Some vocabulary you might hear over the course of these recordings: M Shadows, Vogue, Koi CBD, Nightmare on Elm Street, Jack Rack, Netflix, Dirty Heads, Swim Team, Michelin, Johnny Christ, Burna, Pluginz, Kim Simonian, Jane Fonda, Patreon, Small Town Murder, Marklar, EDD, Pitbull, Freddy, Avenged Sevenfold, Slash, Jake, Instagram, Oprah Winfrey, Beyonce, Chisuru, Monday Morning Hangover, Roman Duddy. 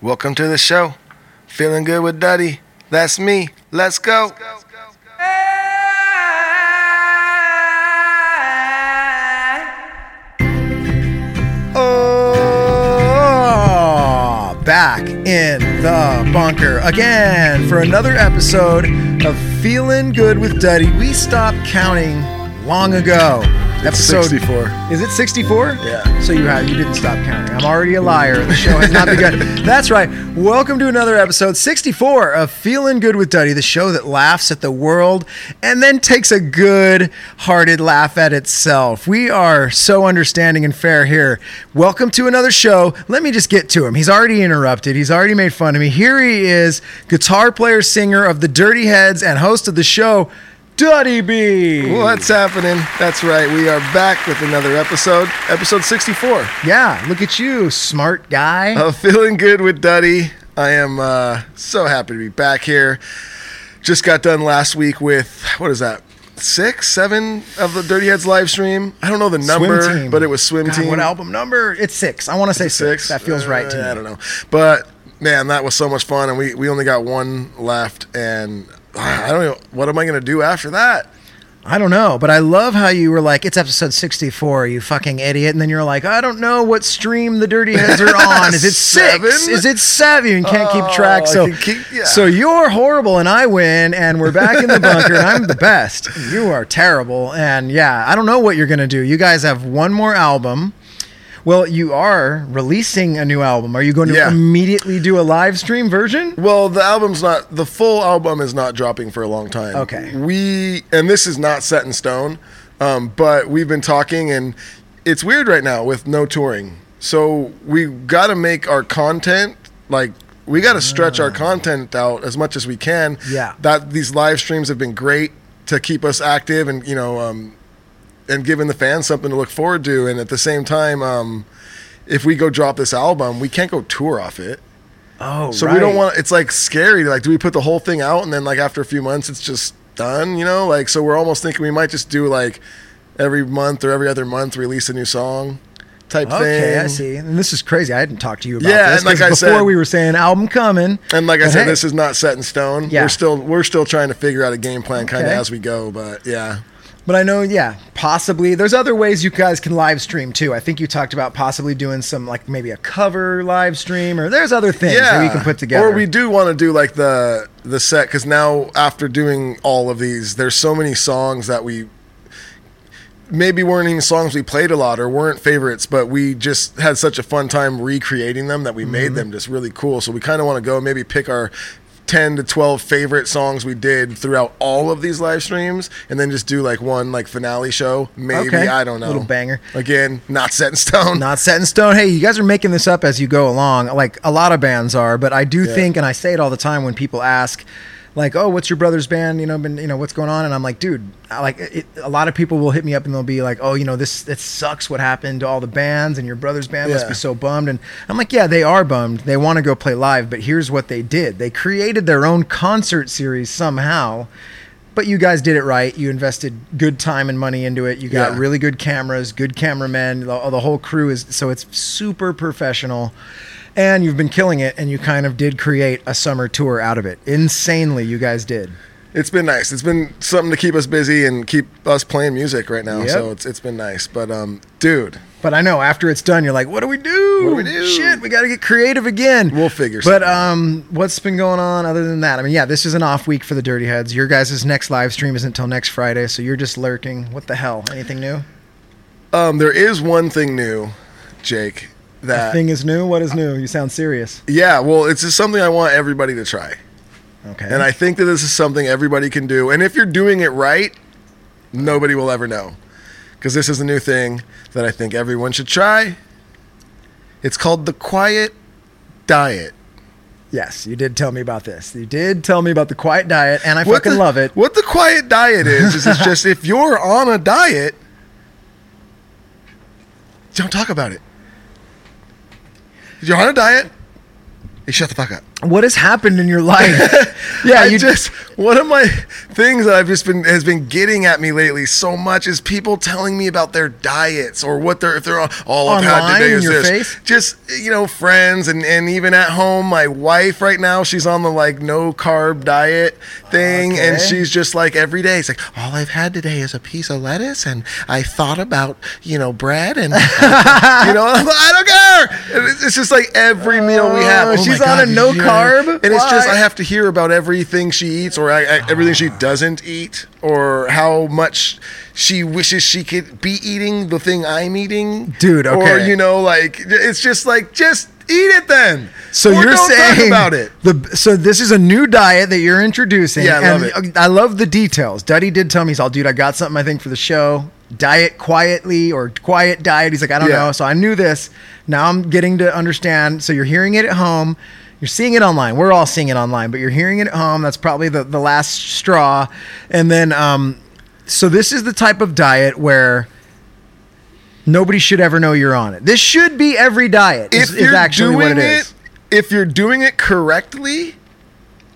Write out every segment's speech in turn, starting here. Welcome to the show. Feeling good with Duddy. That's me. Let's go. Oh, back in the bunker again for another episode of Feeling Good with Duddy. We stopped counting long ago. Episode 64. Is it 64? Yeah. So you didn't stop counting. I'm already a liar. The show has not begun. That's right. Welcome to another episode 64 of Feeling Good with Duddy, the show that laughs at the world and then takes a good-hearted laugh at itself. We are so understanding and fair here. Welcome to another show. Let me just get to him. He's already interrupted. He's already made fun of me. Here he is, guitar player, singer of the Dirty Heads, and host of the show, Duddy B. What's happening? That's right. We are back with another episode. Episode 64. Yeah. Look at you, smart guy. Feeling good with Duddy. I am so happy to be back here. Just got done last week with, what is that, 6, 7 of the Dirty Heads live stream? I don't know the number, but it was Swim Team. What album number? It's 6. I want to say six. That feels right to me. I don't know. But, man, that was so much fun, and we only got one left, and I don't know. What am I going to do after that? I don't know, but I love how you were like, it's episode 64, you fucking idiot. And then you're like, I don't know what stream the Dirty Heads are on. Is it 6? Is it 7? Can't keep track. So you're horrible and I win and we're back in the bunker and I'm the best. You are terrible. And yeah, I don't know what you're going to do. You guys have one more album. Well, you are releasing a new album. Are you going to immediately do a live stream version? Well, the full album is not dropping for a long time. Okay. And this is not set in stone, but we've been talking, and it's weird right now with no touring. So we got to make our content, like, we got to stretch our content out as much as we can. Yeah. These live streams have been great to keep us active and, you know, and giving the fans something to look forward to. And at the same time, if we go drop this album, we can't go tour off it. Oh, so right. We don't want, it's like scary. Like, do we put the whole thing out? And then like after a few months, it's just done, you know? Like, so we're almost thinking we might just do like every month or every other month, release a new song type thing. Okay, I see. And this is crazy. I hadn't talked to you about this. Yeah, like I said, before we were saying album coming. And like I said, this is not set in stone. Yeah. We're still trying to figure out a game plan kind of as we go, but yeah. But I know, possibly. There's other ways you guys can live stream, too. I think you talked about possibly doing some, like, maybe a cover live stream, or there's other things that we can put together. Or we do want to do, like, the set, because now after doing all of these, there's so many songs that we maybe weren't even songs we played a lot or weren't favorites, but we just had such a fun time recreating them that we made them just really cool. So we kind of want to go maybe pick our 10 to 12 favorite songs we did throughout all of these live streams and then just do like one like finale show. Maybe, I don't know. A little banger. Again, not set in stone. Not set in stone. Hey, you guys are making this up as you go along, like a lot of bands are, but I do think, and I say it all the time when people ask, like, oh, what's your brother's band? You know, what's going on? And I'm like, dude, a lot of people will hit me up and they'll be like, oh, you know, it sucks what happened to all the bands and your brother's band must be so bummed. And I'm like, yeah, they are bummed. They want to go play live, but here's what they did. They created their own concert series somehow, but you guys did it right. You invested good time and money into it. You got really good cameras, good cameramen, the whole crew is, so it's super professional. And you've been killing it, and you kind of did create a summer tour out of it. Insanely, you guys did. It's been nice. It's been something to keep us busy and keep us playing music right now. Yep. So it's been nice. But dude. But I know after it's done, you're like, what do we do? What do we do? Shit, we got to get creative again. We'll figure something out. But what's been going on other than that? I mean, yeah, this is an off week for the Dirty Heads. Your guys' next live stream isn't until next Friday, so you're just lurking. What the hell? Anything new? There is one thing new, Jake. That thing is new? What is new? You sound serious. Yeah, well, it's just something I want everybody to try. Okay. And I think that this is something everybody can do. And if you're doing it right, nobody will ever know. Because this is a new thing that I think everyone should try. It's called the Quiet Diet. Yes, you did tell me about this. You did tell me about the Quiet Diet, and I fucking love it. What the Quiet Diet is it's just if you're on a diet, don't talk about it. If you're on a diet, you shut the fuck up. What has happened in your life? Yeah, one of my things that I've just been has been getting at me lately so much is people telling me about their diets or what they're if they're on. All I've had today is this. Face? Just friends and even at home, my wife right now, she's on the no carb diet thing, okay. And she's just like every day, it's like all I've had today is a piece of lettuce, and I thought about bread and I don't care. It's just like every meal we have. Oh, she's on a no carb. Carb? And it's just I have to hear about everything she eats or everything she doesn't eat or how much she wishes she could be eating the thing I'm eating. Dude, okay. Or, it's just just eat it then. So you're saying about it. So this is a new diet that you're introducing. Yeah, I love it. I love the details. Duddy did tell me, he's all, dude, I got something I think for the show. Diet quietly or quiet diet. He's like, I don't know. So I knew this. Now I'm getting to understand. So you're hearing it at home. You're seeing it online. We're all seeing it online, but you're hearing it at home. That's probably the last straw. And then, so this is the type of diet where nobody should ever know you're on it. This should be every diet is actually what it is. If you're doing it correctly,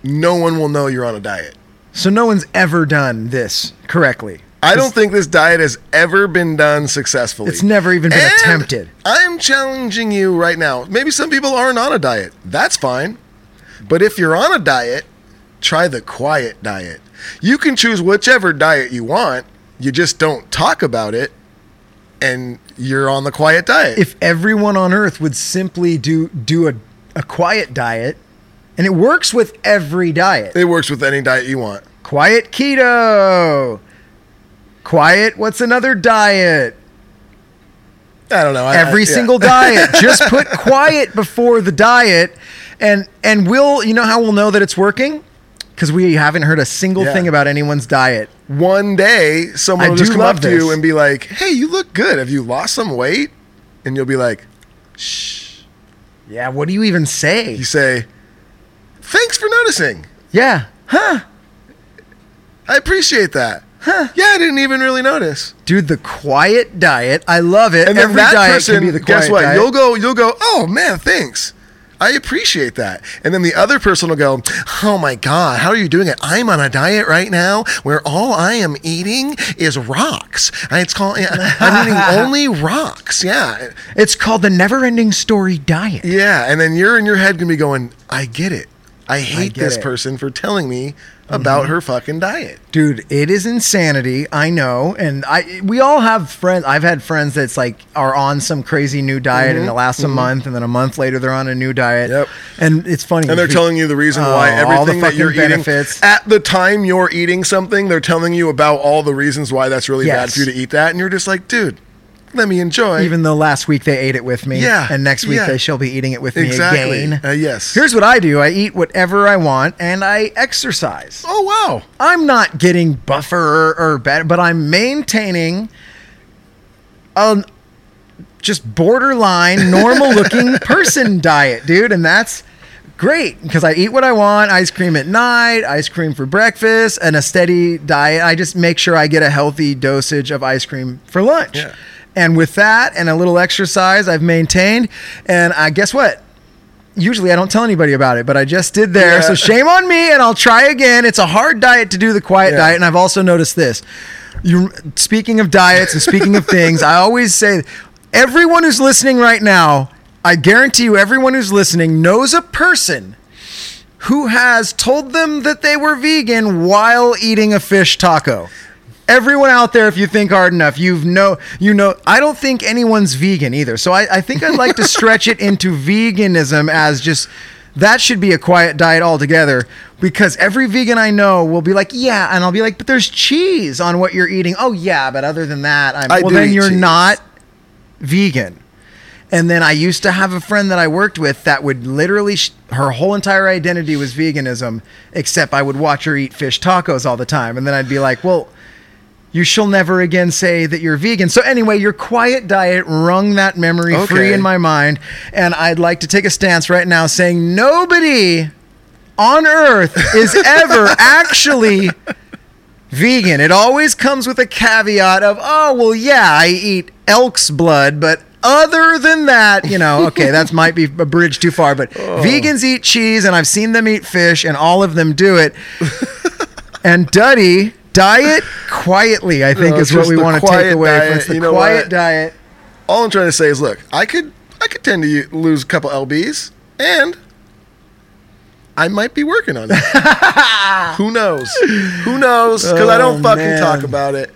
no one will know you're on a diet. So no one's ever done this correctly. I don't think this diet has ever been done successfully. It's never even been attempted. I'm challenging you right now. Maybe some people aren't on a diet. That's fine. But if you're on a diet, try the Quiet Diet. You can choose whichever diet you want. You just don't talk about it. And you're on the Quiet Diet. If everyone on earth would simply do a Quiet Diet, and it works with every diet. It works with any diet you want. Quiet Keto. Quiet, what's another diet? I don't know. Every single diet. Just put quiet before the diet. And we'll, how we'll know that it's working? Because we haven't heard a single thing about anyone's diet. One day, someone will just come up to you and be like, hey, you look good. Have you lost some weight? And you'll be like, shh. Yeah, what do you even say? You say, thanks for noticing. Yeah. Huh. I appreciate that. Huh. Yeah, I didn't even really notice. Dude, the Quiet Diet. I love it. And every that diet person, can be the Quiet Guess what? Diet. You'll go, oh, man, thanks. I appreciate that. And then the other person will go, oh, my God, how are you doing it? I'm on a diet right now where all I am eating is rocks. I'm eating only rocks. Yeah. It's called the Never-Ending Story Diet. Yeah, and then you're in your head going to be going, I get it. I hate this person for telling me about her fucking diet. Dude, it is insanity. I know. And we all have friends. I've had friends that's are on some crazy new diet and it lasts a month. And then a month later, they're on a new diet. Yep. And it's funny. And they're telling you the reason why everything that you're benefits. Eating. At the time you're eating something, they're telling you about all the reasons why that's really bad for you to eat that. And you're just like, dude, let me enjoy. Even though last week they ate it with me. Yeah. And next week they shall be eating it with me again. Yes. Here's what I do. I eat whatever I want and I exercise. Oh, wow. I'm not getting buffer or better, but I'm maintaining a just borderline normal looking person diet, dude. And that's great because I eat what I want. Ice cream at night, ice cream for breakfast, and a steady diet. I just make sure I get a healthy dosage of ice cream for lunch. Yeah. And with that and a little exercise, I've maintained. And I guess what? Usually I don't tell anybody about it, but I just did there. Yeah. So shame on me, and I'll try again. It's a hard diet to do the Quiet Diet. And I've also noticed this. Speaking of diets and speaking of things, I always say everyone who's listening right now, I guarantee you everyone who's listening knows a person who has told them that they were vegan while eating a fish taco. Everyone out there, if you think hard enough, you know, I don't think anyone's vegan either. So I think I'd like to stretch it into veganism as just, that should be a quiet diet altogether, because every vegan I know will be like, yeah, and I'll be like, but there's cheese on what you're eating. Oh yeah, but other than that, you're not vegan. And then I used to have a friend that I worked with that would literally, her whole entire identity was veganism, except I would watch her eat fish tacos all the time. And then I'd be like, well, you shall never again say that you're vegan. So anyway, your quiet diet wrung that memory free in my mind. And I'd like to take a stance right now saying nobody on earth is ever actually vegan. It always comes with a caveat of, oh, well, yeah, I eat elk's blood, but other than that, you know, okay, that might be a bridge too far, but Vegans eat cheese, and I've seen them eat fish, and all of them do it. And Duddy, diet quietly, I think, is what we want to take away from this, the quiet diet. All I'm trying to say is, look, I could tend to lose a couple lbs, and I might be working on it. Who knows? Because I don't fucking talk about it.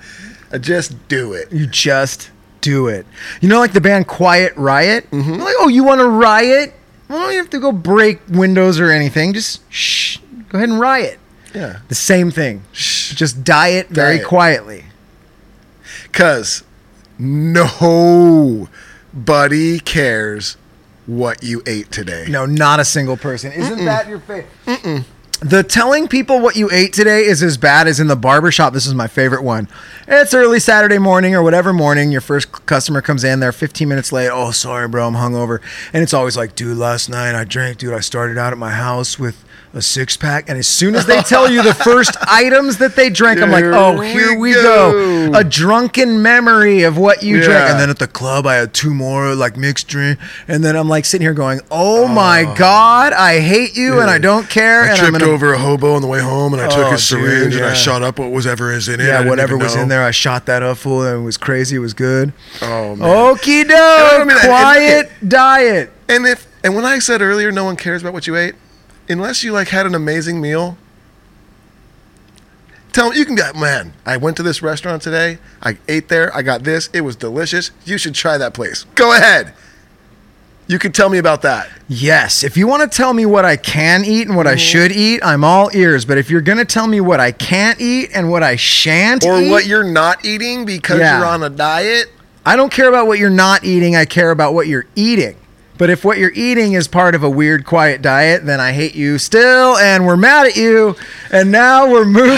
I just do it. You just do it. You know, like the band Quiet Riot? Mm-hmm. Like, oh, you want to riot? Well, you have to go break windows or anything. Just shh, go ahead and riot. Yeah. The same thing. Shh. Just diet very quietly. Because nobody cares what you ate today. No, not a single person. Isn't that your favorite? Mm-mm. The telling people what you ate today is as bad as in the barbershop. This is my favorite one. It's early Saturday morning or whatever morning. Your first customer comes in. They're 15 minutes late. Oh, sorry, bro. I'm hungover. And it's always like, dude, last night I drank. Dude, I started out at my house with a six-pack. And as soon as they tell you the first items that they drank, I'm like, oh, here we go. A drunken memory of what you drank. And then at the club, I had two more, like, mixed drink. And then I'm, like, sitting here going, oh, my God, I hate you, and I don't care. I tripped over a hobo on the way home, and I took his syringe, and I shot up whatever is in it. Yeah, whatever was in there, I shot that up full, and it was crazy. It was good. Oh, man. Okie doke. Quiet diet. And when I said earlier no one cares about what you ate, unless you like had an amazing meal, tell me, you can be like, man, I went to this restaurant today. I ate there. I got this. It was delicious. You should try that place. Go ahead. You can tell me about that. Yes. If you want to tell me what I can eat and what I should eat, I'm all ears. But if you're going to tell me what I can't eat and what I shan't eat. Or what you're not eating because you're on a diet. I don't care about what you're not eating. I care about what you're eating. But if what you're eating is part of a weird, quiet diet, then I hate you still, and we're mad at you, and now we're moving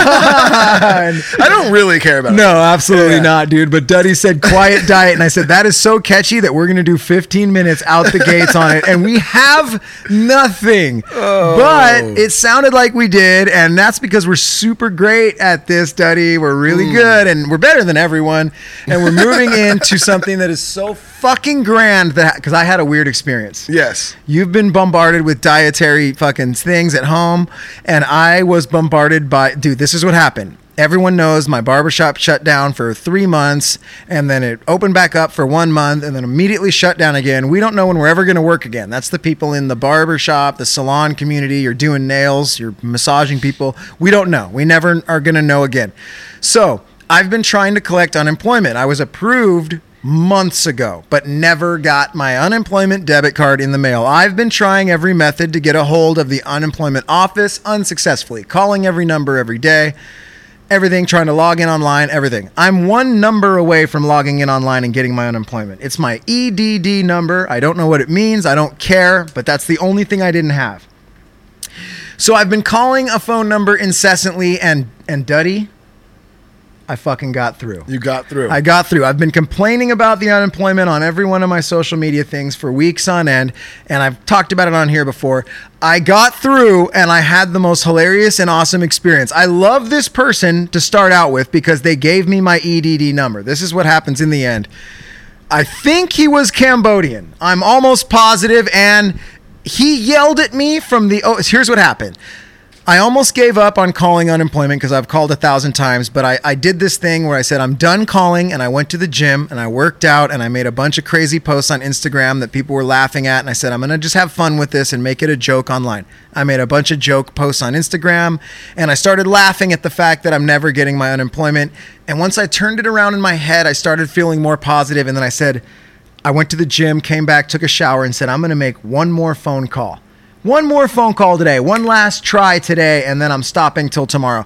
on. I don't really care about it. No, absolutely not, dude. But Duddy said quiet diet, and I said, that is so catchy that we're going to do 15 minutes out the gates on it, and we have nothing. Oh. But it sounded like we did, and that's because we're super great at this, Duddy. We're really good, and we're better than everyone, and we're moving into something that is so fucking grand that, because I had a weird experience. Yes. You've been bombarded with dietary fucking things at home, and I was bombarded by, dude, this is what happened. Everyone knows my barbershop shut down for 3 months, and then it opened back up for 1 month, and then immediately shut down again. We don't know when we're ever going to work again. That's the people in the barbershop, the salon community. You're doing nails, you're massaging people. We don't know. We never are going to know again. So I've been trying to collect unemployment. I was approved months ago, but never got my unemployment debit card in the mail. I've been trying every method to get a hold of the unemployment office unsuccessfully, calling every number every day, everything, trying to log in online, everything. I'm one number away from logging in online and getting my unemployment. It's my EDD number. I don't know what it means. I don't care, but that's the only thing I didn't have. So I've been calling a phone number incessantly, and Duddy, I fucking got through. You got through. I got through. I've been complaining about the unemployment on every one of my social media things for weeks on end, and I've talked about it on here before. I got through, and I had the most hilarious and awesome experience. I love this person to start out with because they gave me my EDD number. This is what happens in the end. I think he was Cambodian. I'm almost positive, and he yelled at me from the... Oh, here's what happened. I almost gave up on calling unemployment because I've called 1,000 times, but I did this thing where I said, I'm done calling, and I went to the gym and I worked out and I made a bunch of crazy posts on Instagram that people were laughing at. And I said, I'm going to just have fun with this and make it a joke online. I made a bunch of joke posts on Instagram and I started laughing at the fact that I'm never getting my unemployment. And once I turned it around in my head, I started feeling more positive. And then I said, I went to the gym, came back, took a shower and said, I'm going to make one more phone call. One more phone call today, one last try today, and then I'm stopping till tomorrow.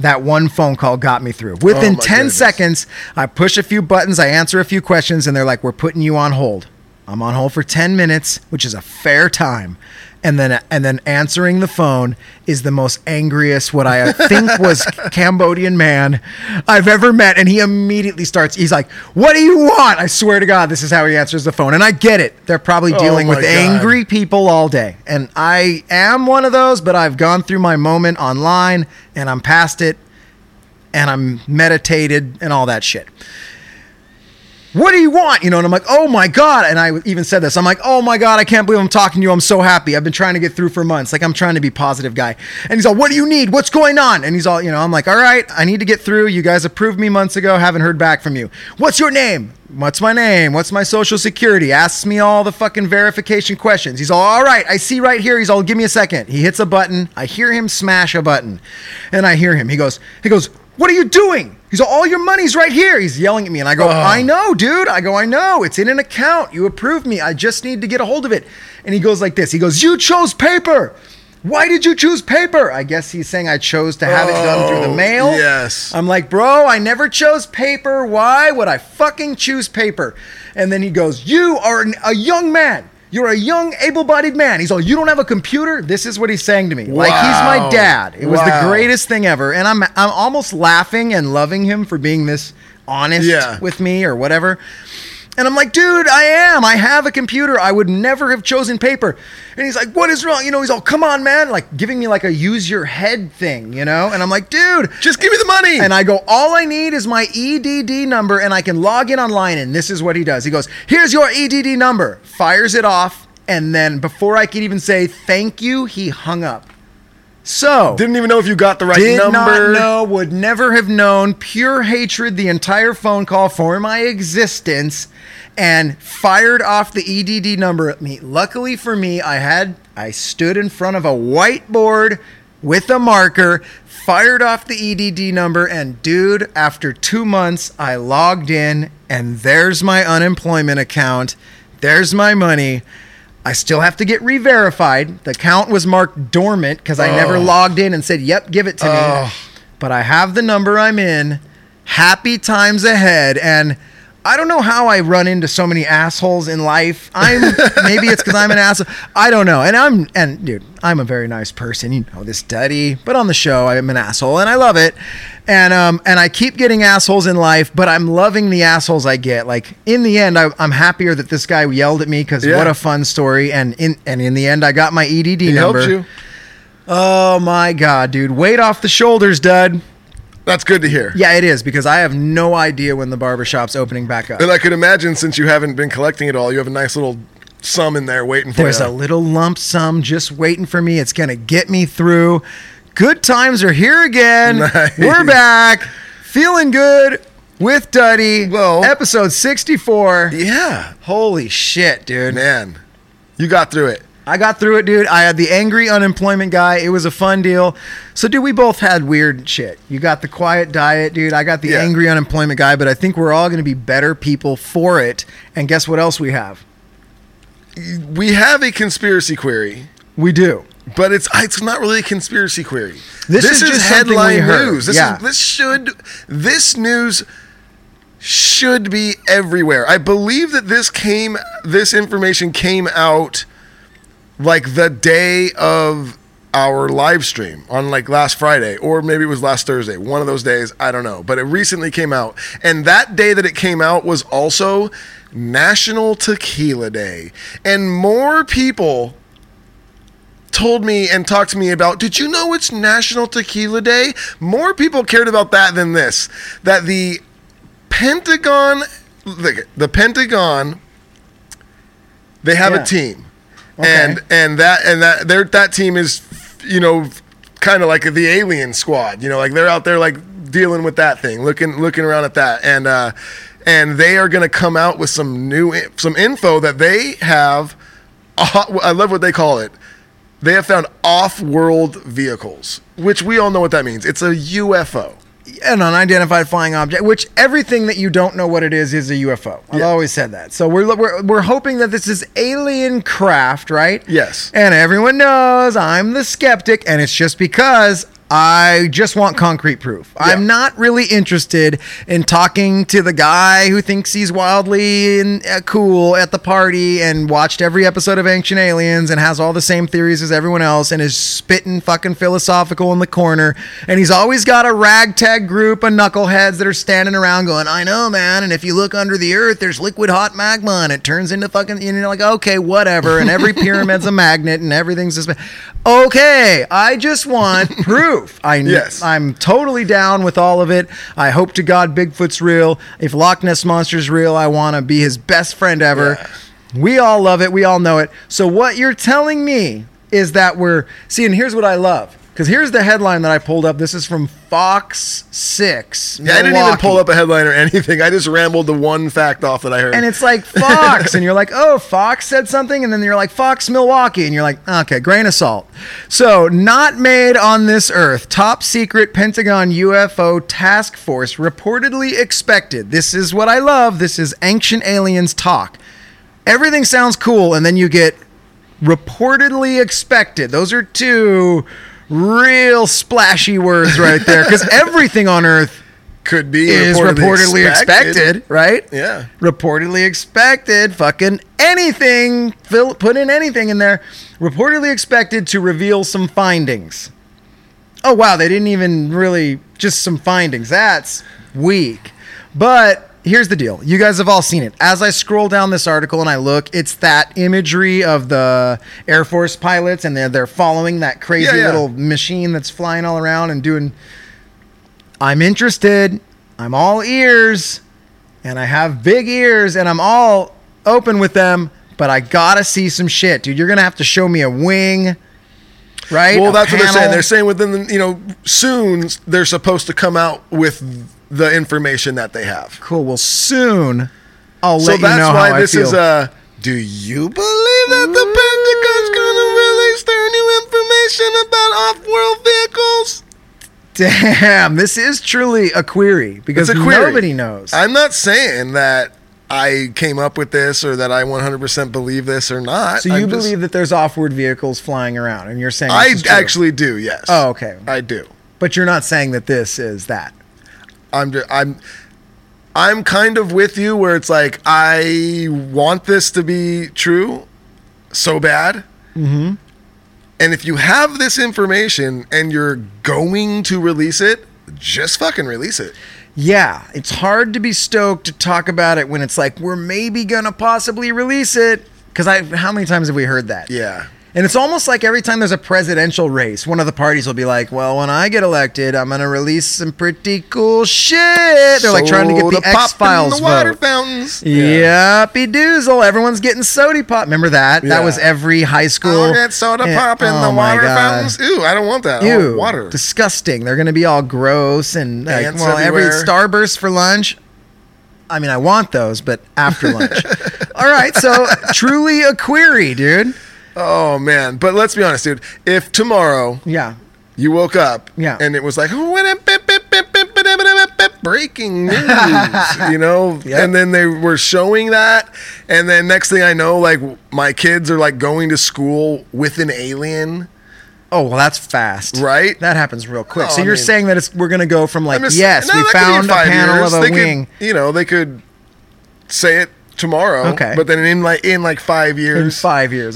That one phone call got me through. Within 10 seconds, I push a few buttons, I answer a few questions, and they're like, we're putting you on hold. I'm on hold for 10 minutes, which is a fair time. And then answering the phone is the most angriest, what I think was Cambodian man I've ever met. And he immediately starts, he's like, what do you want? I swear to God, this is how he answers the phone. And I get it. They're probably dealing with angry people all day. And I am one of those, but I've gone through my moment online and I'm past it and I'm meditated and all that shit. What do you want? You know, and I'm like, oh my God. And I even said this. I'm like, oh my God, I can't believe I'm talking to you. I'm so happy. I've been trying to get through for months. Like, I'm trying to be positive guy. And he's all, what do you need? What's going on? And he's all, you know, I'm like, all right, I need to get through. You guys approved me months ago. Haven't heard back from you. What's your name? What's my name? What's my social security? Asks me all the fucking verification questions. He's all right, I see right here. He's all, give me a second. He hits a button. I hear him smash a button and I hear him. He goes, what are you doing? He's all, all your money's right here. He's yelling at me. And I go, I know, dude. I go, I know. It's in an account. You approved me. I just need to get a hold of it. And he goes like this. He goes, you chose paper. Why did you choose paper? I guess he's saying I chose to have it done through the mail. Yes. I'm like, bro, I never chose paper. Why would I fucking choose paper? And then he goes, you are a young man. You're a young, able-bodied man. He's all, you don't have a computer? This is what he's saying to me. Wow. Like, he's my dad. It was the greatest thing ever. And I'm almost laughing and loving him for being this honest with me or whatever. And I'm like, dude, I am. I have a computer. I would never have chosen paper. And he's like, what is wrong? You know, he's all, come on, man. Like giving me like a use your head thing, you know? And I'm like, dude, just give me the money. And I go, all I need is my EDD number and I can log in online. And this is what he does. He goes, here's your EDD number. Fires it off. And then before I could even say thank you, he hung up. So didn't even know if you got the right number. Did not know, would never have known. Pure hatred the entire phone call for my existence, and fired off the EDD number at me. Luckily for me, I stood in front of a whiteboard with a marker, fired off the EDD number, and dude, after 2 months, I logged in, and there's my unemployment account. There's my money. I still have to get re-verified. The account was marked dormant because I never logged in and said, yep, give it to me. But I have the number I'm in. Happy times ahead. And I don't know how I run into so many assholes in life. Maybe it's because I'm an asshole. I don't know. And dude, I'm a very nice person. You know this, Duddy. But on the show, I'm an asshole and I love it. And I keep getting assholes in life, but I'm loving the assholes I get. Like in the end, I'm happier that this guy yelled at me because what a fun story. And in the end, I got my EDD number. He helped you. Oh my God, dude! Weight off the shoulders, Dud. That's good to hear. Yeah, it is, because I have no idea when the barbershop's opening back up. And I could imagine, since you haven't been collecting it all, you have a nice little sum in there waiting for you. There's a little lump sum just waiting for me. It's going to get me through. Good times are here again. Nice. We're back. Feeling good with Duddy. Whoa. Episode 64. Yeah. Holy shit, dude. Man, you got through it. I got through it, dude. I had the angry unemployment guy. It was a fun deal. So, dude, we both had weird shit. You got the quiet diet, dude. I got the angry unemployment guy, but I think we're all going to be better people for it. And guess what else we have? We have a conspiracy query. We do. But it's not really a conspiracy query. This is just headline news. This news should be everywhere. I believe that this information came out like the day of our live stream on like last Friday, or maybe it was last Thursday, one of those days, I don't know, but it recently came out. And that day that it came out was also National Tequila Day. And more people told me and talked to me about, did you know it's National Tequila Day? More people cared about that than this, that the Pentagon, they have a team. Okay. And that team is, you know, kind of like the alien squad, you know, like they're out there like dealing with that thing, looking around at that. And they are going to come out with some info that they have. I love what they call it. They have found off-world vehicles, which we all know what that means. It's a UFO. An unidentified flying object, which everything that you don't know what it is a UFO. I've always said that. So we're hoping that this is alien craft, right? Yes. And everyone knows I'm the skeptic, and it's just because I just want concrete proof. Yeah. I'm not really interested in talking to the guy who thinks he's wildly cool at the party and watched every episode of Ancient Aliens and has all the same theories as everyone else and is spitting fucking philosophical in the corner. And he's always got a ragtag group of knuckleheads that are standing around going, I know, man. And if you look under the earth, there's liquid hot magma and it turns into fucking, you know, like, okay, whatever. And every pyramid's a magnet and everything's just, okay, I just want proof. I'm totally down with all of it. I hope to God Bigfoot's real. If Loch Ness Monster's real, I want to be his best friend ever. Yeah. We all love it. We all know it. So what you're telling me is that and here's what I love. Because here's the headline that I pulled up. This is from Fox 6. Yeah, I didn't even pull up a headline or anything. I just rambled the one fact off that I heard. And it's like, Fox. And you're like, oh, Fox said something. And then you're like, Fox Milwaukee. And you're like, okay, grain of salt. So, not made on this earth. Top secret Pentagon UFO task force reportedly expected. This is what I love. This is Ancient Aliens talk. Everything sounds cool. And then you get reportedly expected. Those are two real splashy words right there, because everything on Earth could be reportedly expected, right? Yeah, reportedly expected. Fucking anything, put in anything in there. Reportedly expected to reveal some findings. Oh wow, they didn't even really, just some findings. That's weak. But here's the deal. You guys have all seen it. As I scroll down this article and I look, it's that imagery of the Air Force pilots and they're following that crazy little machine that's flying all around and doing... I'm interested. I'm all ears. And I have big ears and I'm all open with them. But I gotta see some shit, dude. You're gonna have to show me a wing... Right? Well, that's what they're saying. They're saying within, you know, soon they're supposed to come out with the information that they have. Cool. Well, soon I'll let you know how I feel. So that's why this is a, do you believe that the Pentagon's going to release their new information about off-world vehicles? Damn, this is truly a query because nobody knows. I'm not saying that I came up with this or that I 100% believe this or not. So you believe that there's off-world vehicles flying around and you're saying this I actually do, yes. Oh, okay. I do. But you're not saying that this is that. I'm kind of with you where it's like I want this to be true so bad. Mm-hmm. And if you have this information and you're going to release it, just fucking release it. Yeah, it's hard to be stoked to talk about it when it's like, we're maybe going to possibly release it. Because how many times have we heard that? Yeah. And it's almost like every time there's a presidential race, one of the parties will be like, well, when I get elected, I'm going to release some pretty cool shit. They're so like trying to get the X-Files vote. Water fountains. Yeah. Yuppie doozle. Everyone's getting soda pop. Remember that? Yeah. That was every high school. I'll get soda pop in the water fountains. Ew, I don't want that. Ew, I want water. Disgusting. They're going to be all gross and like, well, everywhere. Every Starburst for lunch. I mean, I want those, but after lunch. All right. So truly a query, dude. Oh, man. But let's be honest, dude. If tomorrow you woke up and it was like, breaking news, you know, and then they were showing that. And then next thing I know, like my kids are like going to school with an alien. Oh, well, that's fast. Right? That happens real quick. So you're saying that we're going to go from like, we found a panel of a wing. You know, they could say it tomorrow, okay, but then in like 5 years, a 5 year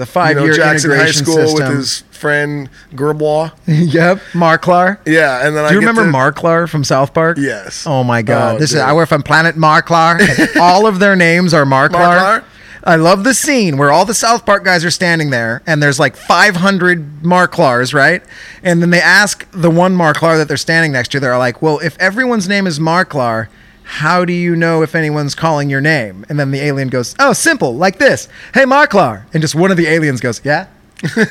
Jackson High School system with his friend Gerbois. Yep, Marklar. Yeah, and then do you remember Marklar from South Park? Yes. Oh my God, this dude is I were from Planet Marklar. All of their names are Marklar. I love the scene where all the South Park guys are standing there, and there's like 500 Marklars, right? And then they ask the one Marklar that they're standing next to. They're like, "Well, if everyone's name is Marklar, how do you know if anyone's calling your name?" And then the alien goes, "Oh, simple, like this. Hey, Marklar." And just one of the aliens goes, "Yeah." That's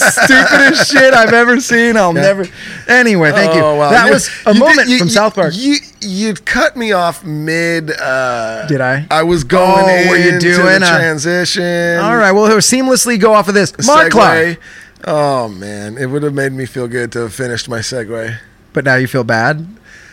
the stupidest shit I've ever seen. I'll never. Anyway, thank you. Wow. That was a moment from South Park. You cut me off mid. Did I? I was going into the transition. All right. Well, seamlessly go off of this. Mark Clark. Oh man, it would have made me feel good to have finished my segue. But now you feel bad.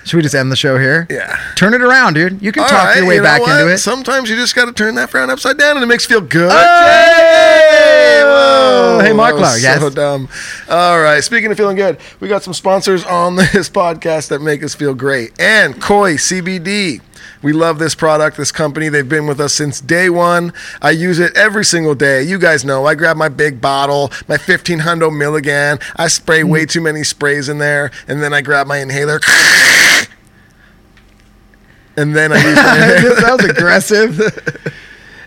Should we just end the show here? Yeah. Turn it around, dude. You can talk your way back into it. Sometimes you just got to turn that frown upside down, and it makes you feel good. Hey, whoa. Hey, Mark Lauer. Yes. So dumb. All right. Speaking of feeling good, we got some sponsors on this podcast that make us feel great. And Koi CBD. We love this product, this company. They've been with us since day one. I use it every single day. You guys know I grab my big bottle, my 1500 milligram. I spray way too many sprays in there, and then I grab my inhaler. And then I use it. That was aggressive.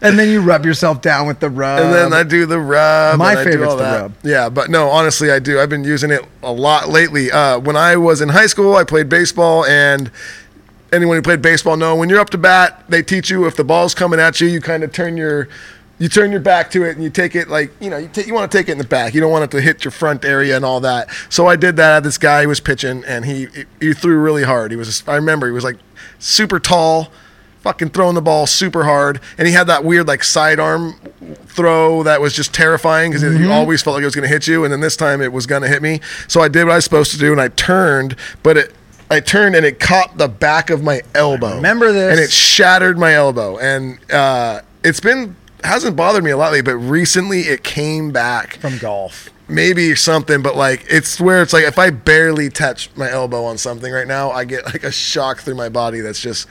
And then you rub yourself down with the rub. And then I do the rub. My favorite's the rub. Yeah, but no, honestly, I do. I've been using it a lot lately. When I was in high school, I played baseball, and anyone who played baseball know when you're up to bat, they teach you if the ball's coming at you, you kind of turn your back to it, and you take it like, you know, you want to take it in the back. You don't want it to hit your front area and all that. So I did that. This guy was pitching, and he threw really hard. I remember he was like super tall, fucking throwing the ball super hard, and he had that weird like sidearm throw that was just terrifying because you always felt like it was going to hit you, and then this time it was going to hit me. So I did what I was supposed to do, and I turned, but it caught the back of my elbow. I remember this. And it shattered my elbow. And hasn't bothered me a lot lately, but recently it came back. From golf. Maybe something, but like, it's where it's like, if I barely touch my elbow on something right now, I get like a shock through my body that's just,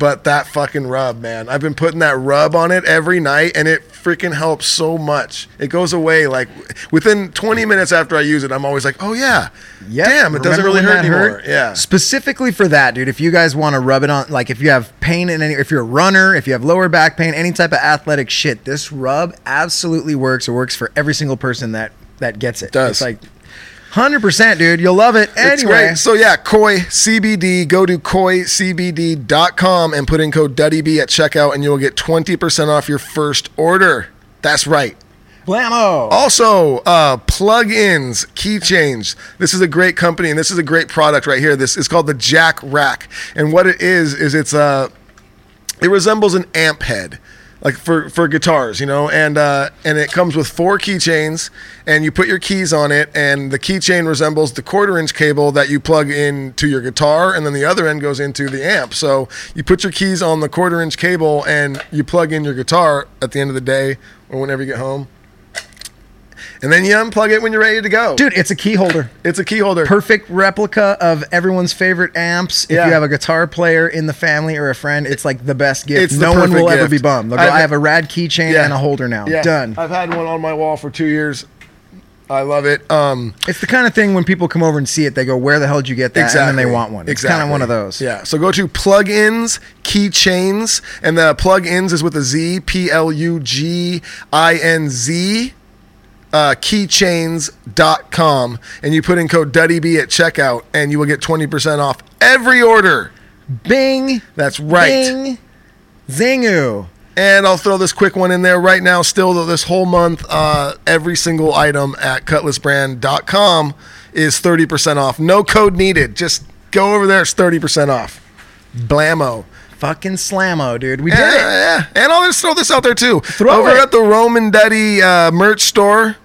but that fucking rub, man. I've been putting that rub on it every night, and it freaking helps so much. It goes away like within 20 minutes after I use it. I'm always like, oh yeah, damn, it doesn't really hurt anymore. Yeah, specifically for that, dude. If you guys want to rub it on, like if you have pain if you're a runner, if you have lower back pain, any type of athletic shit, this rub absolutely works. It works for every single person that gets it. It does. It's like 100%, dude. You'll love it. Anyway. So, yeah, Koi CBD. Go to koicbd.com and put in code DuddyB at checkout, and you'll get 20% off your first order. That's right. Blammo. Also, Plugins Keychains. This is a great company, and this is a great product right here. This is called the Jack Rack. And what it is it resembles an amp head. Like for guitars, you know, and it comes with 4 keychains, and you put your keys on it, and the keychain resembles the 1/4-inch cable that you plug into your guitar, and then the other end goes into the amp. So you put your keys on the 1/4-inch cable, and you plug in your guitar at the end of the day or whenever you get home. And then you unplug it when you're ready to go. Dude, it's a key holder. It's a key holder. Perfect replica of everyone's favorite amps. If you have a guitar player in the family or a friend, it's like the best gift. No one will ever be bummed. They'll go, I have a rad keychain and a holder now. Yeah. Done. I've had one on my wall for 2 years. I love it. It's the kind of thing when people come over and see it, they go, where the hell did you get that? Exactly. And then they want one. It's kind of one of those. Yeah. So go to Plugins Keychains. And the Plugins is with a Z, Plugins. Keychains.com, and you put in code DuddyB at checkout, and you will get 20% off every order. Bing. That's right. Bing. Zingu. And I'll throw this quick one in there right now, still this whole month, every single item at cutlassbrand.com is 30% off. No code needed. Just go over there. It's 30% off. Blammo. Fucking slammo, dude. We did it. Yeah. And I'll just throw this out there, too. At the Roman Duddy merch store,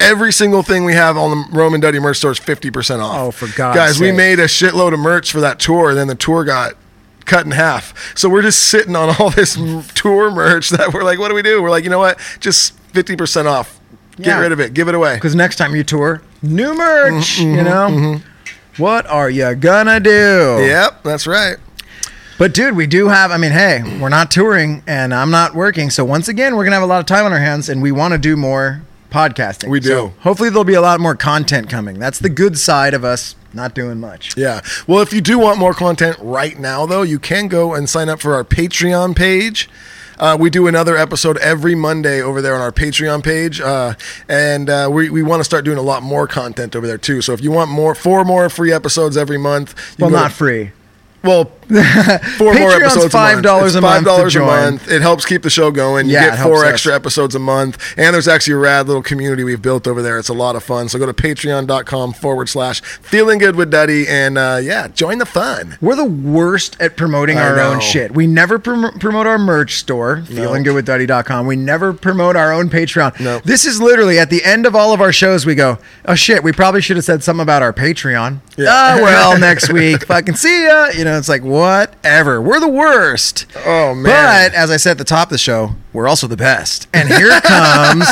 every single thing we have on the Roman Duddy merch store is 50% off. Oh, for God's sake. Guys, we made a shitload of merch for that tour, and then the tour got cut in half. So we're just sitting on all this tour merch that we're like, what do we do? We're like, you know what? Just 50% off. Get rid of it. Give it away. Because next time you tour, new merch, you know? Mm-hmm. What are you gonna do? Yep, that's right. But, dude, we do have, we're not touring, and I'm not working. So, once again, we're going to have a lot of time on our hands, and we want to do more podcasting. We do. So hopefully, there'll be a lot more content coming. That's the good side of us not doing much. Yeah. Well, if you do want more content right now, though, you can go and sign up for our Patreon page. We do another episode every Monday over there on our Patreon page, and we want to start doing a lot more content over there, too. So, if you want more, 4 more free episodes every month. Well, not free. Well, Four Patreon's more episodes $5 a month. $5 a month. It helps keep the show going. You get four extra episodes a month. And there's actually a rad little community we've built over there. It's a lot of fun. So go to patreon.com/feelinggoodwithduddy and join the fun. We're the worst at promoting our own shit. We never promote our merch store, feelinggoodwithduddy.com. We never promote our own Patreon. Nope. This is literally at the end of all of our shows we go, oh shit, we probably should have said something about our Patreon. Yeah. Oh well, next week. Fucking see ya. You know, it's like whatever. We're the worst. Oh man. But as I said at the top of the show, we're also the best. And here comes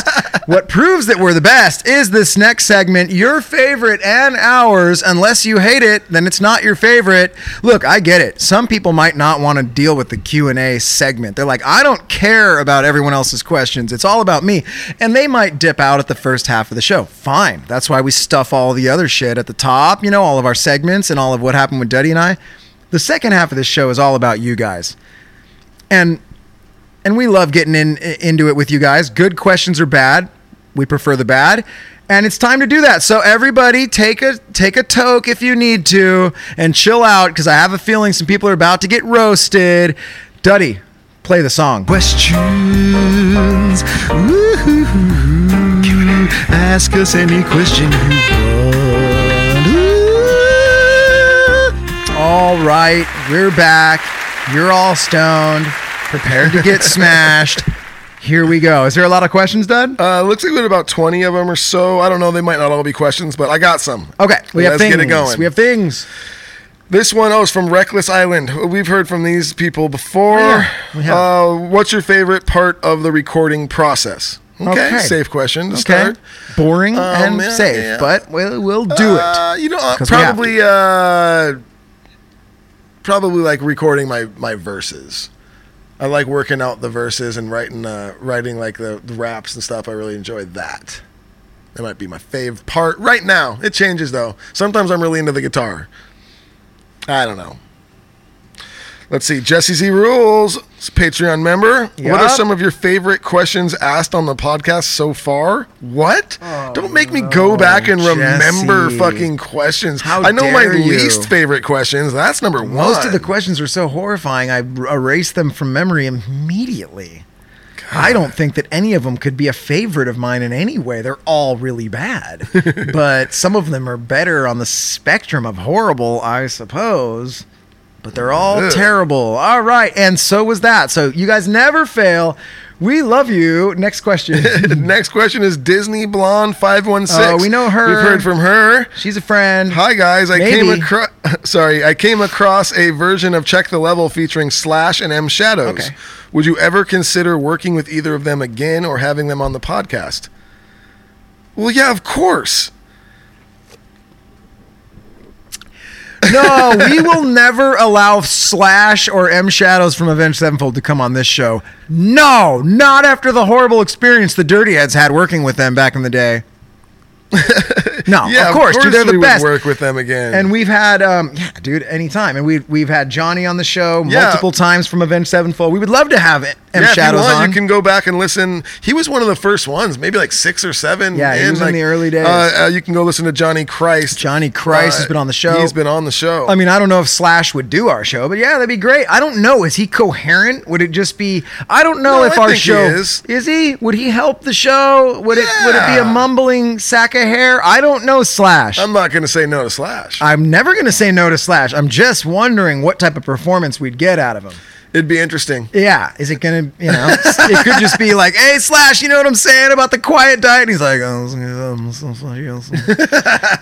what proves that we're the best is this next segment, your favorite and ours. Unless you hate it, then it's not your favorite. Look, I get it. Some people might not want to deal with the Q&A segment. They're like, I don't care about everyone else's questions. It's all about me. And they might dip out at the first half of the show. Fine. That's why we stuff all the other shit at the top, you know, all of our segments and all of what happened with Duddy and I. The second half of this show is all about you guys. And we love getting into it with you guys. Good questions or bad. We prefer the bad. And it's time to do that. So everybody take a toke if you need to and chill out because I have a feeling some people are about to get roasted. Duddy, play the song. Questions. Woo-hoo-hoo. Ask us any question you want. All right, we're back. You're all stoned, prepared to get smashed. Here we go. Is there a lot of questions, Dud? Looks like we had about 20 of them or so. I don't know. They might not all be questions, but I got some. Okay, let's get it going. We have things. This one, is from Reckless Island. We've heard from these people before. Yeah, we have. What's your favorite part of the recording process? Okay, safe question to start. Boring and safe, but we'll do it. You know, probably like recording my verses. I like working out the verses and writing like the raps and stuff. I really enjoy that. That might be my fave part right now. It changes though. Sometimes I'm really into the guitar. I don't know. Let's see. Jesse Z Rules, Patreon member. Yep. What are some of your favorite questions asked on the podcast so far? What? Oh, don't make me go back and remember Jesse. Fucking questions. How I know dare my you. Least favorite questions. That's number one. Most of the questions are so horrifying, I erased them from memory immediately. God. I don't think that any of them could be a favorite of mine in any way. They're all really bad. But some of them are better on the spectrum of horrible, I suppose. But they're all terrible. All right. And so was that. So you guys never fail. We love you. Next question. Next question is Disney Blonde 516. Oh, we know her. We've heard from her. She's a friend. Hi, guys. I came across a version of Check the Level featuring Slash and M Shadows. Okay. Would you ever consider working with either of them again or having them on the podcast? Well, yeah, of course. No, we will never allow Slash or M Shadows from Avenged Sevenfold to come on this show. No, not after the horrible experience the Dirty Heads had working with them back in the day. No, yeah, of course dude, they're the best. Would work with them again. And we've had, anytime. And we've had Johnny on the show multiple times from Avenged Sevenfold. We would love to have M Shadows if you want, on. You can go back and listen. He was one of the first ones, maybe like 6 or 7. Yeah, he was in the early days. You can go listen to Johnny Christ. Johnny Christ has been on the show. He's been on the show. I mean, I don't know if Slash would do our show, but yeah, that'd be great. I don't know. Is he coherent? Would it just be? I don't know if our show is he? Would he help the show? Would it be a mumbling sack of hair? I don't know Slash. I'm not going to say no to Slash. I'm never going to say no to Slash. I'm just wondering what type of performance we'd get out of him. It'd be interesting. Yeah. Is it going to, it could just be like, hey, Slash, you know what I'm saying about the quiet diet? And he's like,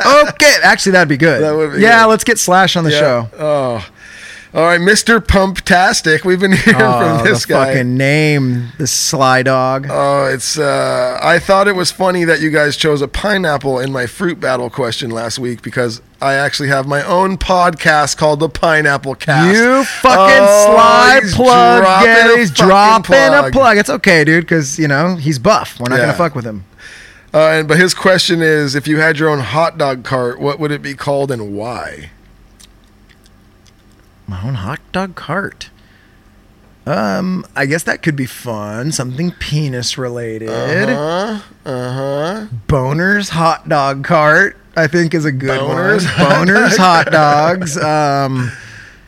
okay. Actually, that'd be good. That would be good. Let's get Slash on the show. Oh. All right, Mr. Pumptastic. We've been hearing from this guy. The fucking name, the sly dog. I thought it was funny that you guys chose a pineapple in my fruit battle question last week because I actually have my own podcast called The Pineapple Cast. You fucking sly plug. He's dropping a plug. It's okay, dude, because, he's buff. We're not going to fuck with him. But his question is, if you had your own hot dog cart, what would it be called and why? My own hot dog cart. I guess that could be fun. Something penis related. Boner's hot dog cart, I think, is a good one. Boner's hot dogs.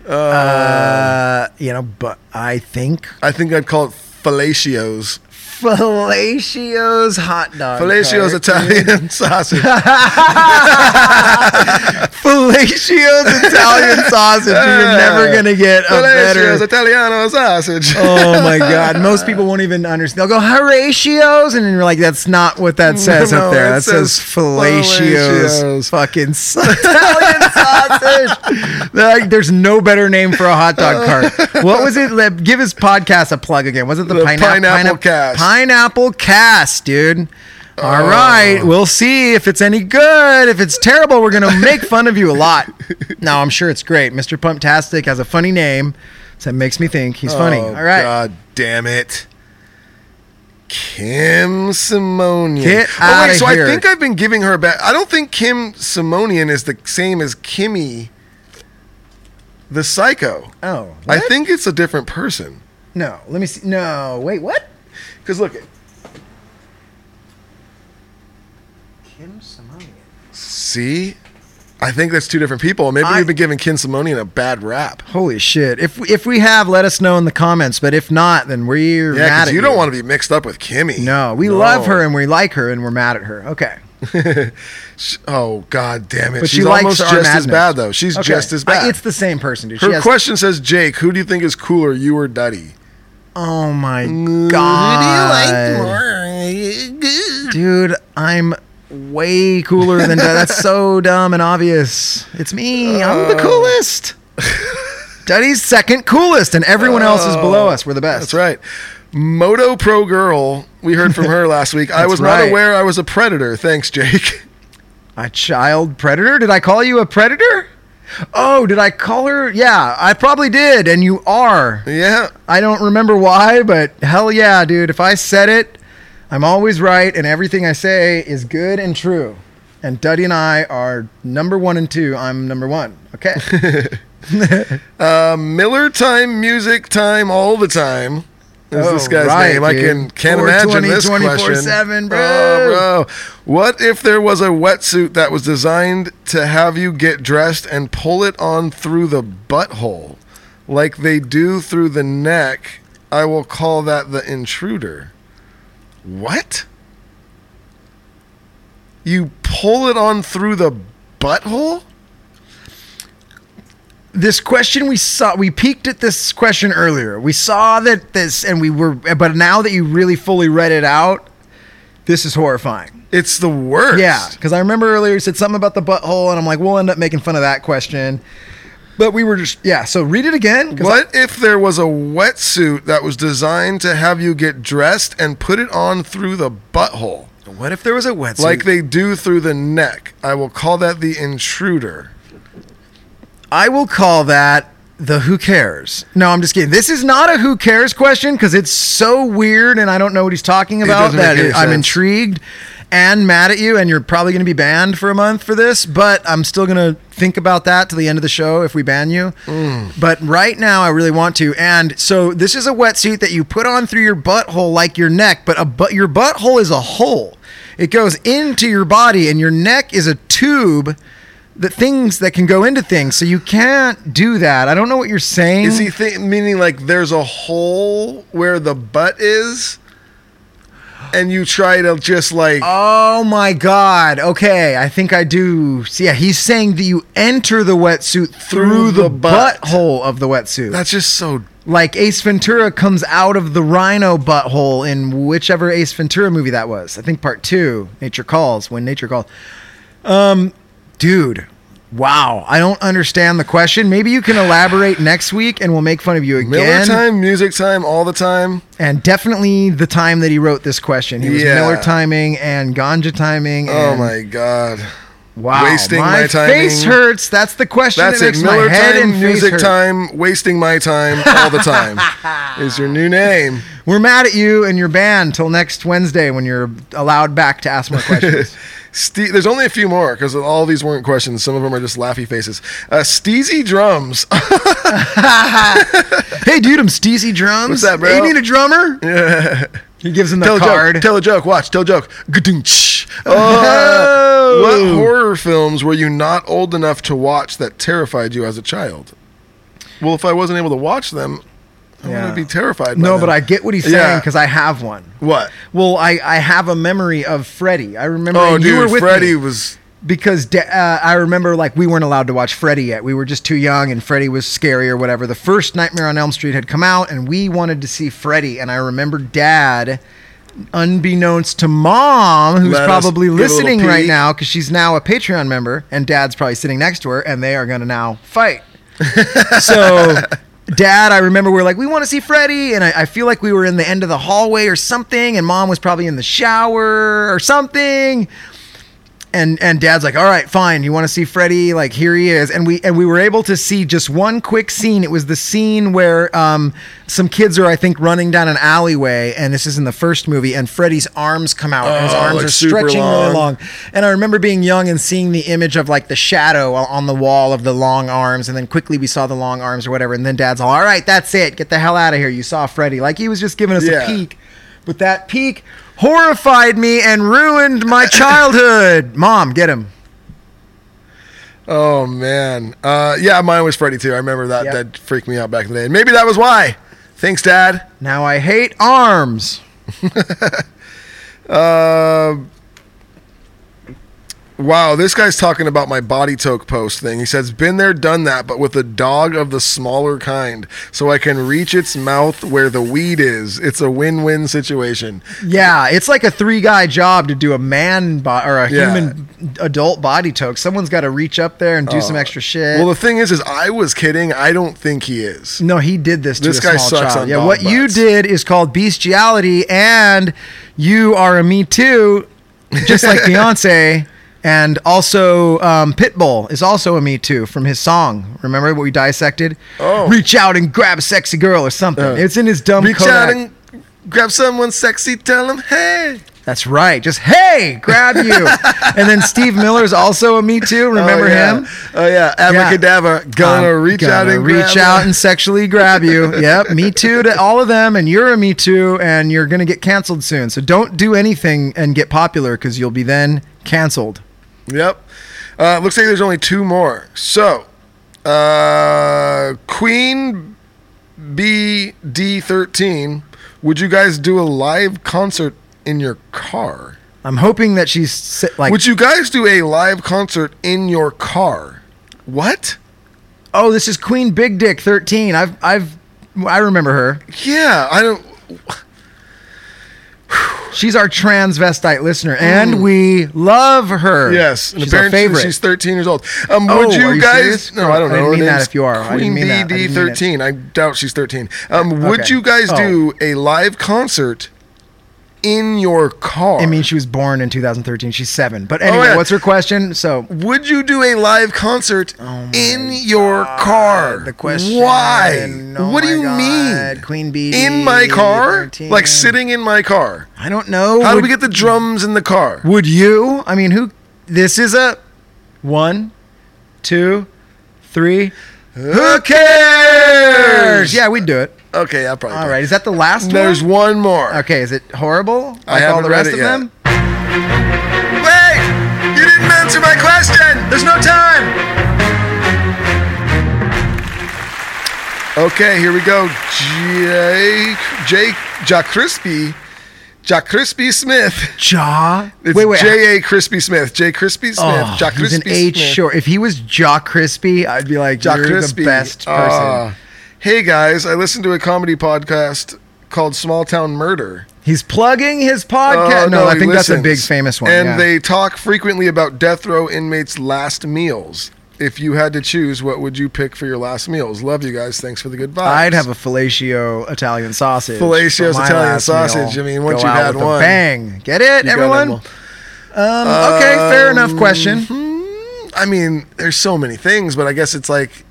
You know, but I think I'd call it Fellatios. Fellatio's hot dog. Fellatio's Italian sausage. Fellatio's Italian sausage. You're never going to get a better... Fellatio's Italiano sausage. Oh, my God. Most people won't even understand. They'll go, Horatio's, and you're like, that's not what that says up there. That says Fellatio's fucking Italian sausage. Like, there's no better name for a hot dog cart. What was it? Give his podcast a plug again. Was it the Pineapple Cast? Pineapple Cast, dude. All right, we'll see if it's any good. If it's terrible, we're gonna make fun of you a lot. No, I'm sure it's great. Mr. Pumptastic has a funny name, so it makes me think he's funny. All right, god damn it, Kim Simonian. Get out of here. I think I've been giving her back. I don't think Kim Simonian is the same as Kimmy the Psycho. Oh, what? I think it's a different person. No, let me see. No, wait, what? Because look at Kim Simonian. See? I think that's two different people. Maybe we've been giving Kim Simonian a bad rap. Holy shit. If we have, let us know in the comments. But if not, then we're mad at you. You don't want to be mixed up with Kimmy. No, we love her and we like her and we're mad at her. Okay. Oh, god damn it. But she's almost just as bad, though. She's just as bad. It's the same person, dude. Her question says, Jake, who do you think is cooler, you or Duddy? Oh my god. Who do you like more? Dude, I'm way cooler than Duddy. That's so dumb and obvious. It's me. I'm the coolest. Duddy's second coolest, and everyone else is below us. We're the best. That's right. Moto Pro Girl. We heard from her last week. I was not aware I was a predator. Thanks, Jake. A child predator? Did I call you a predator? Oh, did I call her? Yeah, I probably did, and you are. Yeah. I don't remember why, but hell yeah, dude. If I said it, I'm always right, and everything I say is good and true. And Duddy and I are number one and two. I'm number one. Okay. Miller time, music time, all the time. Is this guy's name? Dude. I can't imagine this question. 24/7, bro. Oh, bro. What if there was a wetsuit that was designed to have you get dressed and pull it on through the butthole, like they do through the neck? I will call that the intruder. What? You pull it on through the butthole? This question we peeked at this question earlier. We saw that this, and but now that you really fully read it out, this is horrifying. It's the worst. Yeah, because I remember earlier you said something about the butthole, and I'm like, we'll end up making fun of that question. But we were so read it again. What if there was a wetsuit that was designed to have you get dressed and put it on through the butthole? What if there was a wetsuit? Like they do through the neck. I will call that the intruder. I will call that the who cares. No, I'm just kidding. This is not a who cares question because it's so weird and I don't know what he's talking about that I'm intrigued and mad at you, and you're probably going to be banned for a month for this, but I'm still going to think about that to the end of the show if we ban you. But right now I really want to. And so this is a wetsuit that you put on through your butthole like your neck, but your butthole is a hole. It goes into your body and your neck is a tube. The things that can go into things, so you can't do that. I don't know what you're saying. Is he meaning like there's a hole where the butt is, and you try to just like? Oh my god! Okay, I think I do. So yeah, he's saying that you enter the wetsuit through the butthole of the wetsuit. That's just so. Like Ace Ventura comes out of the rhino butthole in whichever Ace Ventura movie that was. I think part 2, Nature Calls. When Nature Calls. Dude, wow. I don't understand the question. Maybe you can elaborate next week and we'll make fun of you again. Miller time, music time, all the time. And definitely the time that he wrote this question. He was Miller timing and ganja timing. Oh, my God. Wow. Wasting my time. Face hurts. That's the question. That's it. Miller time, music time, wasting my time, all the time is your new name. We're mad at you and you're banned till next Wednesday when you're allowed back to ask more questions. Steve, there's only a few more because all these weren't questions. Some of them are just laughy faces. Steezy Drums. Hey, dude, I'm Steezy Drums. What's that, bro? Hey, you need a drummer? Yeah. He gives him the card. Tell a joke. Watch. Tell a joke. Oh. What horror films were you not old enough to watch that terrified you as a child? Well, if I wasn't able to watch them, I would be terrified by them. But I get what he's saying because I have one. What? Well, I have a memory of Freddy. I remember you were with Freddy me. Was... Because I remember, like, we weren't allowed to watch Freddy yet. We were just too young, and Freddy was scary or whatever. The first Nightmare on Elm Street had come out, and we wanted to see Freddy. And I remember Dad, unbeknownst to Mom, who's probably listening right now because she's now a Patreon member, and Dad's probably sitting next to her, and they are going to now fight. So... Dad, I remember we were like, we want to see Freddy, and I feel like we were in the end of the hallway or something, and Mom was probably in the shower or something, and Dad's like, all right, fine, you want to see Freddy? Like, here he is, and we were able to see just one quick scene. It was the scene where some kids are, I think, running down an alleyway, and this is in the first movie, and Freddy's arms come out, and his arms are stretching really long, and I remember being young and seeing the image of, like, the shadow on the wall of the long arms, and then quickly we saw the long arms or whatever, and then Dad's all right, that's it, get the hell out of here, you saw Freddy. Like, he was just giving us a peek, but that peek horrified me and ruined my childhood. Mom, get him. Oh, man. Mine was Freddy, too. I remember that. Yep. That freaked me out back in the day. And maybe that was why. Thanks, Dad. Now I hate arms. Wow, this guy's talking about my body toke post thing. He says, been there, done that, but with a dog of the smaller kind, so I can reach its mouth where the weed is. It's a win-win situation. Yeah, it's like a three-guy job to do a human adult body toke. Someone's got to reach up there and do some extra shit. Well, the thing is I was kidding. I don't think he is. No, he did this to this a guy small sucks child. On yeah, dog what butts. You did is called bestiality, and you are a Me Too, just like Beyonce. And also, Pitbull is also a Me Too from his song. Remember what we dissected? Oh. Reach out and grab a sexy girl or something. It's in his dumb Kodak. Reach out and grab someone sexy, tell them, hey. That's right. Just, hey, grab you. And then Steve Miller's also a Me Too. Remember him? Oh, yeah. Abracadabra. Gonna reach out and grab reach out and sexually grab you. Yep. Me Too to all of them. And you're a Me Too. And you're going to get canceled soon. So don't do anything and get popular because you'll be then canceled. Yep. Looks like there's only two more. So, Queen BD13, would you guys do a live concert in your car? I'm hoping that she's like... Would you guys do a live concert in your car? What? Oh, this is Queen Big Dick 13. I remember her. Yeah, I don't... She's our transvestite listener, and we love her. Yes, she's our favorite. She's 13 years old. Would you, guys? Serious? No, I don't know. I didn't mean that. If you are, Queen BD 13. I doubt she's 13. Would you guys do a live concert in your car? I mean, she was born in 2013. She's 7. But anyway, what's her question? So, would you do a live concert in your car? The question. Why? What do you mean? Queen B. In my car? 13. Like sitting in my car? I don't know. How do we get the drums in the car? Would you? I mean, who? This is a 1, 2, 3. Who cares? Yeah, we'd do it. Okay, I'll probably. All right, is that the last one? There's one more. Okay, is it horrible? Like I haven't all the read rest it of yet. Them? Wait! You didn't answer my question! There's no time! Okay, here we go. Jake Jack Crispy Smith. Wait. J.A. Crispy Smith. J. Crispy Smith. Jack Crispy Smith. He's an H short. If he was Jock Crispy, I'd be like, Jock you're Crispy. The best person. Hey guys, I listened to a comedy podcast called Small Town Murder. He's plugging his podcast. No, I think that's a big famous one. And they talk frequently about death row inmates' last meals. If you had to choose, what would you pick for your last meals? Love you guys. Thanks for the good vibes. I'd have a fellatio Italian sausage. Fellatio's Italian sausage. Meal. I mean, once you've had one. Bang. Get it, everyone? Okay, fair enough question. I mean, there's so many things, but I guess it's like...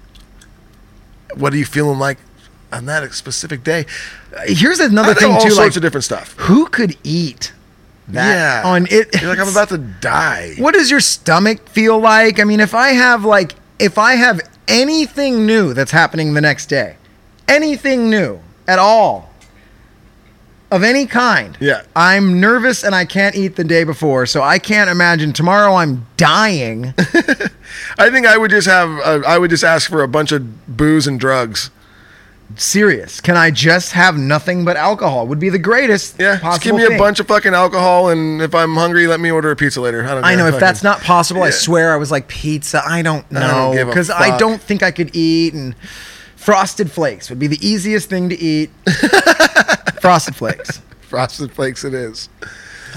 What are you feeling like on that specific day? Here's another thing, too. All sorts of different stuff. Who could eat that on it? You're like, I'm about to die. What does your stomach feel like? I mean, if I have anything new that's happening the next day, anything new at all, of any kind. Yeah. I'm nervous and I can't eat the day before, so I can't imagine tomorrow I'm dying. I think I would just have I would just ask for a bunch of booze and drugs. Serious. Can I just have nothing but alcohol? Would be the greatest possible just give me thing. A bunch of fucking alcohol, and if I'm hungry, let me order a pizza later. I know. If that's not possible, I swear I was like, pizza, I don't know. Because I don't think I could eat, and Frosted Flakes would be the easiest thing to eat. Frosted Flakes. Frosted Flakes it is.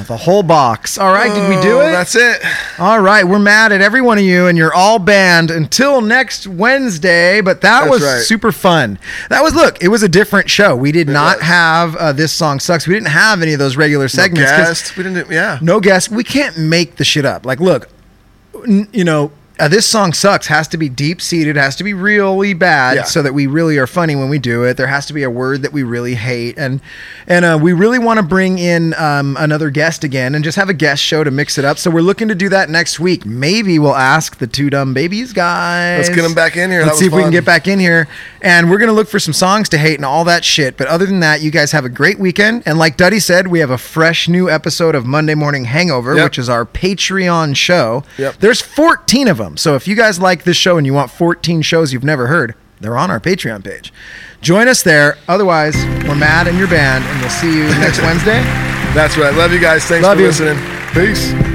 The whole box. All right, did we do it? That's it. All right, we're mad at every one of you, and you're all banned until next Wednesday, but that's right. Super fun. That was, look, it was a different show. We did not have This Song Sucks. We didn't have any of those regular segments. No guest. We didn't, no guest. We can't make the shit up. Like, look, This Song Sucks has to be deep-seated, has to be really bad so that we really are funny when we do it. There has to be a word that we really hate. And we really want to bring in another guest again and just have a guest show to mix it up. So we're looking to do that next week. Maybe we'll ask the two dumb babies guys. Let's get them back in here. Let's see if we can get back in here. And we're going to look for some songs to hate and all that shit. But other than that, you guys have a great weekend. And like Duddy said, we have a fresh new episode of Monday Morning Hangover, which is our Patreon show. Yep. There's 14 of them. So if you guys like this show and you want 14 shows you've never heard, they're on our Patreon page. Join us there. Otherwise, we're mad and you're banned, and we'll see you next Wednesday. That's right. Love you guys. Thanks for listening. Peace.